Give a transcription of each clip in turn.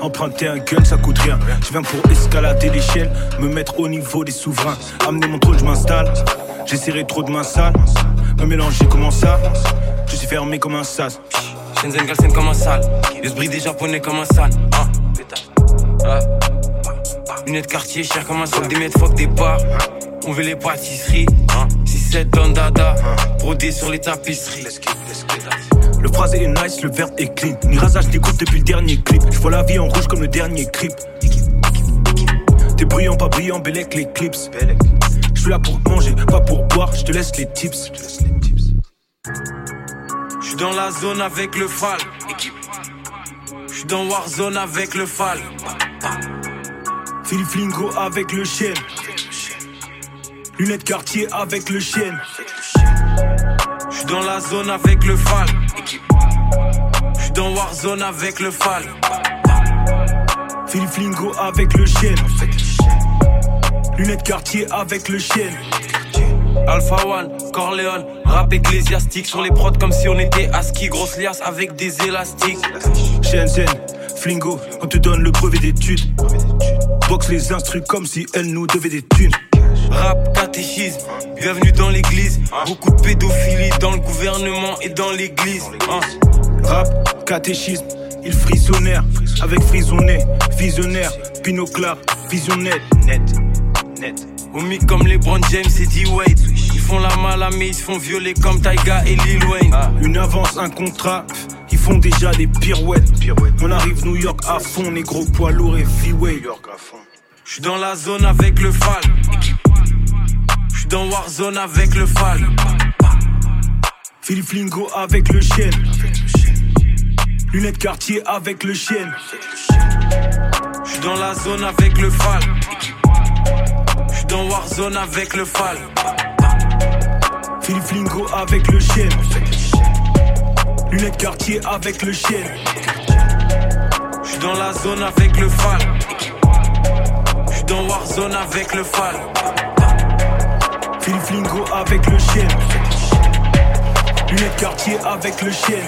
Emprunter un gun ça coûte rien. Je viens pour escalader l'échelle, me mettre au niveau des souverains. Amener mon trône, je m'installe. J'essaierai trop de mains sales. Me mélanger comme un sale. Je suis fermé comme un sas. Shenzhen Galsen comme un sale. L'esprit des japonais comme un sale. Lunettes Cartier cher comme un sale. Des mètres, fuck des bars. On veut les pâtisseries. 6-7 dans dada. Brodé sur les tapisseries. Le phrase est nice, le verre est clean. Miraza, je l'écoute depuis le dernier clip. Je vois la vie en rouge comme le dernier clip. T'es brillant, pas brillant, Bellec, l'éclipse. Je suis là pour manger, pas pour boire, je te laisse les tips. Je suis dans la zone avec le fal. Je suis dans Warzone avec le fal. Philippe Lingo avec le chêne. Lunettes Cartier avec le chêne. Je suis dans la zone avec le fal. Dans Warzone avec le fal. Philippe Flingo avec le chien. Lunettes Cartier avec le chien. Alpha One, Corleone, rap ecclésiastique. Sur les prods comme si on était ASCII. Grosse liasse avec des élastiques. Shenzhen, Flingo, on te donne le brevet d'études. Boxe les instrus comme si elle nous devait des thunes. Rap, catéchisme, bienvenue dans l'église. Beaucoup de pédophilie dans le gouvernement et dans l'église. Rap, catéchisme, il frissonnaire, avec frisonné, visionnaire, pinoclar, visionnette, net. Homie comme les Bron James et D-Wade. Ils font la malade mais ils se font violer comme Tyga et Lil Wayne. Une avance, un contrat, ils font déjà des pirouettes. On arrive New York à fond, négro poids lourd et V-Way. J'suis dans la zone avec le fal. J'suis dans Warzone avec le fal. Philippe Lingo avec le chien. Lunettes Cartier avec le chien. J'suis dans la zone avec le fal. J'suis dans Warzone. Warzone avec le fal. Phil Flingo avec le chien. Lunettes Cartier avec le chien. J'suis dans la zone avec le fal. J'suis dans Warzone avec le fal. Phil Flingo avec le chien. Lunettes Cartier avec le chien.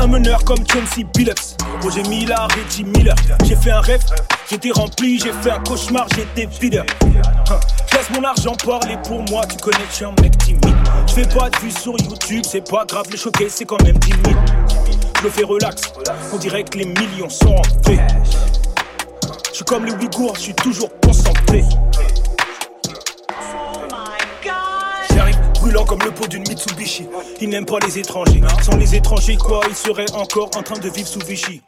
un meneur comme Chauncey Billups, Roger Miller, Reggie Miller. J'ai fait un rêve, j'étais rempli, j'ai fait un cauchemar, j'étais videur. Laisse mon argent parler pour moi, tu connais, je suis un mec timide. Je fais pas de vues sur YouTube, c'est pas grave, les choquer c'est quand même timide. Je le fais relax, on dirait que les millions sont en fait. Je suis comme les Ouïghours, je suis toujours concentré. Brûlant comme le pot d'une Mitsubishi. Ils n'aiment pas les étrangers. Sans les étrangers, quoi, ils seraient encore en train de vivre sous Vichy.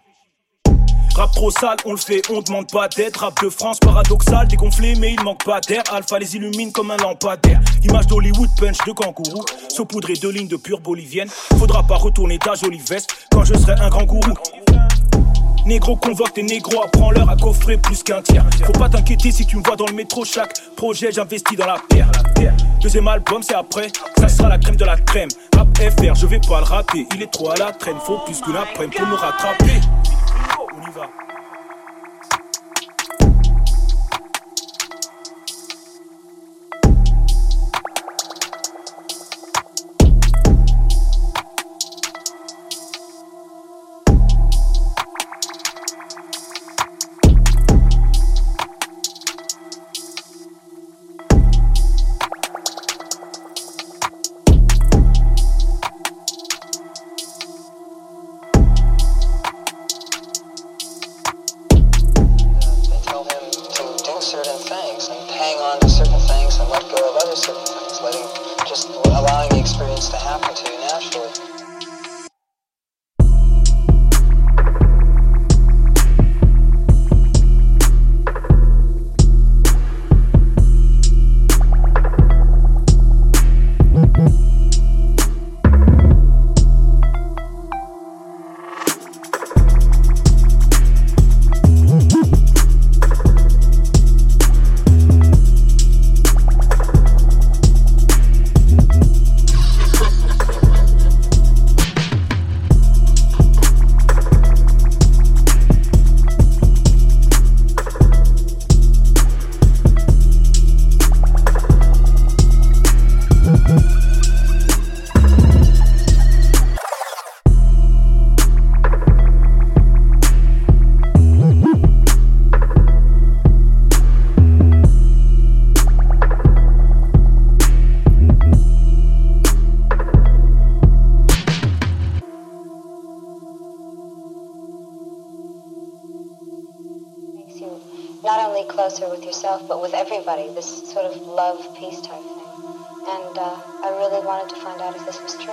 Rap trop sale, on le fait, on demande pas d'aide. Rap de France, paradoxal, dégonflé, mais il manque pas d'air. Alpha les illumine comme un lampadaire. Image d'Hollywood, punch de kangourou. Saupoudré de lignes de pure bolivienne. Faudra pas retourner ta jolie veste quand je serai un grand gourou. Négro convoque tes négros, apprends-leur à coffrer plus qu'un tiers. Faut pas t'inquiéter si tu me vois dans le métro, chaque projet j'investis dans la pierre. Deuxième album c'est après, ça sera la crème de la crème. Rap FR, je vais pas le rater, il est trop à la traîne. Faut plus que la prenne pour me rattraper. On y va. But with everybody, this sort of love, peace type thing. And I really wanted to find out if this was true.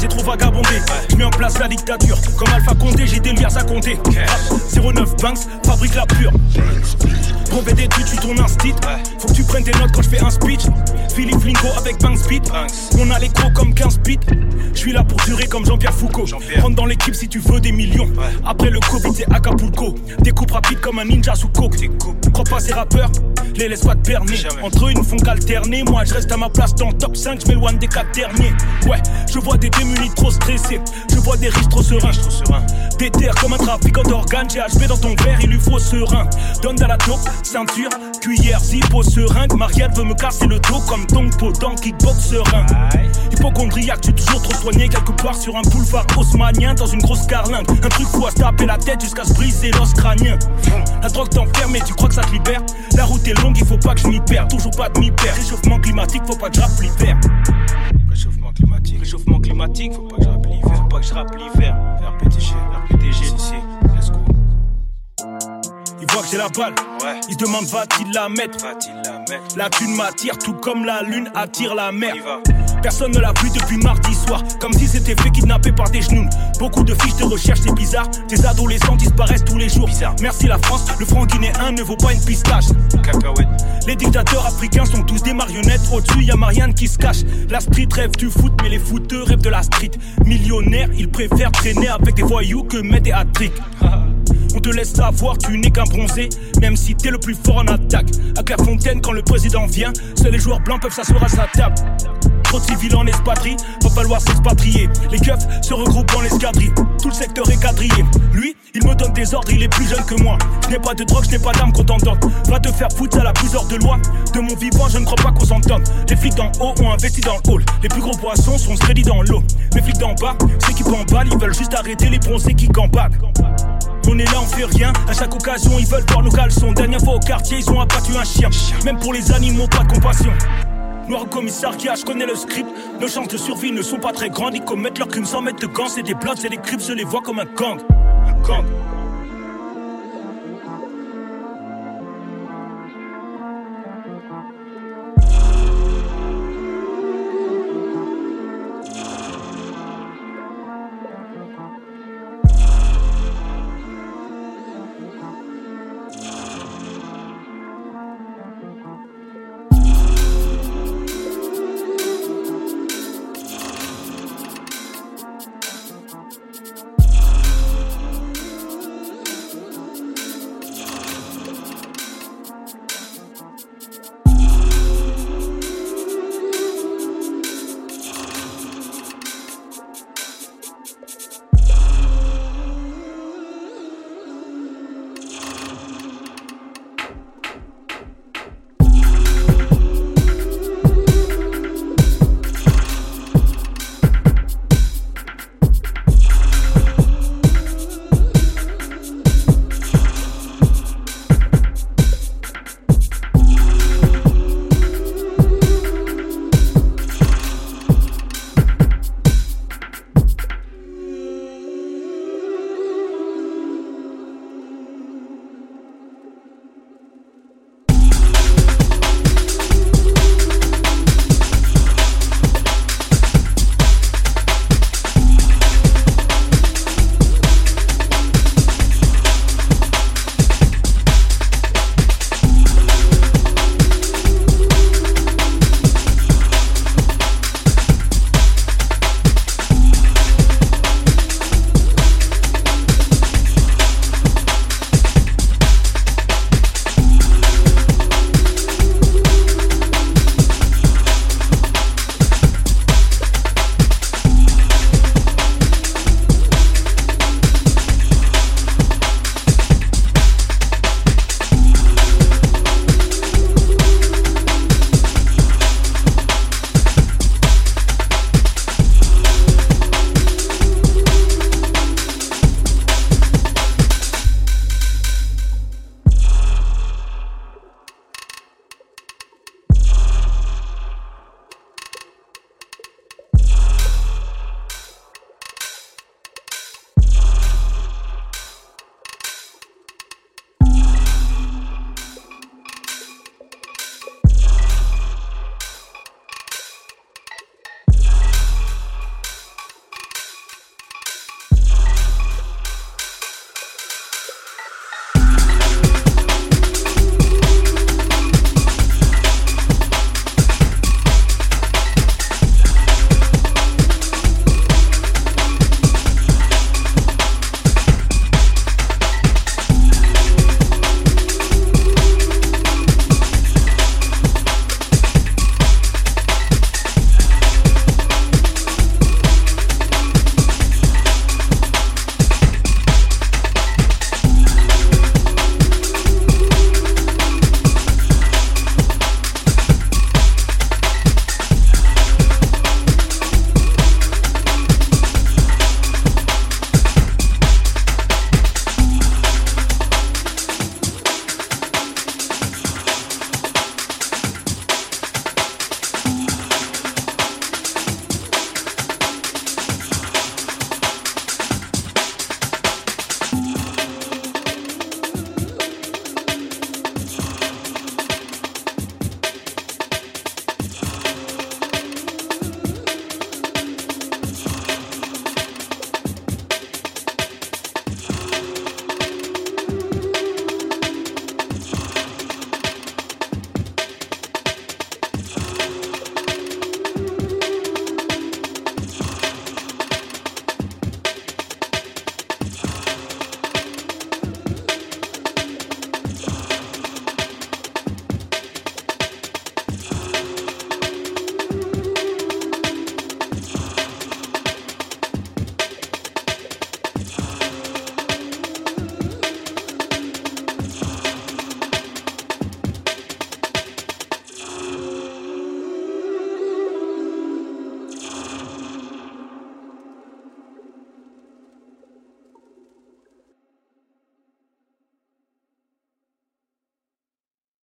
j'ai trop vagabondé. Je mets en place la dictature. Comme Alpha Condé, j'ai des liards à compter. 09 Banks, fabrique la pure. Brevet d'études, tu tournes un stit. Faut que tu prennes tes notes quand je fais un speech. Philippe Lingo avec Banks Beat. On a les gros comme 15 bits. Je suis là pour durer comme Jean-Pierre Foucault. Rentre dans l'équipe si tu veux des millions. Après le Covid, c'est Acapulco. Des coupes rapides comme un ninja sous coke. Crois pas ces rappeurs, les laisse pas te berner. Entre eux, ils nous font qu'alterner. Moi, je reste à ma place dans le top 5. Je m'éloigne des 4 derniers. Ouais, je vois des démunis trop stressés. Je vois des riches trop sereins. Des terres comme un trafiquant d'organes. GHB dans ton verre, il lui faut serein. Donne dans la taupe, ceinture, cuillère, zippo, seringue. Mariette veut me casser le dos comme ton potent kickbox serein. Hypochondriaque, tu es toujours trop soigné. Quelque part sur un boulevard haussmannien, dans une grosse carlingue. Un truc fou à se taper la tête jusqu'à se briser l'os crânien. La drogue t'enferme et tu crois que ça te libère. La route est longue, il faut pas que je m'y perde. Toujours pas de m'y perdre. Réchauffement climatique, faut pas que je rappe l'hiver. Réchauffement climatique, faut pas que je rappe l'hiver. Faut pas que je rappe l'hiver. RPTG, ici, let's go. Ils voient que j'ai la balle, ouais. Ils se demandent va-t-il la mettre. La thune m'attire, tout comme la lune attire la mer. Personne ne l'a vu depuis mardi soir, comme si c'était fait kidnapper par des genoux. Beaucoup de fiches de recherche, c'est bizarre. Tes adolescents disparaissent tous les jours. Bizarre. Merci la France, le franc guinéen ne vaut pas une pistache. Cacahuète. Les dictateurs africains sont tous des marionnettes. Au-dessus, y'a Marianne qui se cache. La street rêve du foot, mais les footeux rêvent de la street. Millionnaires, ils préfèrent traîner avec des voyous que mettre des hat-tricks. On te laisse savoir, tu n'es qu'un bronzé, même si t'es le plus fort en attaque. À Clairefontaine, quand le président vient, seuls les joueurs blancs peuvent s'asseoir à sa table. Trop de civils en espatrie, va falloir s'expatrier. Les keufs se regroupent dans l'escadrille, tout le secteur est quadrillé. Lui, il me donne des ordres, il est plus jeune que moi. Je n'ai pas de drogue, je n'ai pas d'arme contentante. Va te faire foutre, ça la plusieurs de loi. De mon vivant, je ne crois pas qu'on s'entende. Les flics d'en haut ont investi dans le hall. Les plus gros poissons sont scrédits dans l'eau. Les flics d'en bas, ceux qui pamballent, ils veulent juste arrêter les bronzés qui gambadent. On est là, on fait rien, à chaque occasion ils veulent voir nos caleçons. Dernière fois au quartier, ils ont abattu un chien. Même pour les animaux, pas de compassion. Noir au commissaire qui a, je connais le script. Nos chances de survie ne sont pas très grandes. Ils commettent leurs crimes sans mettre de gants. C'est des blocs, c'est des crips, je les vois comme un gang.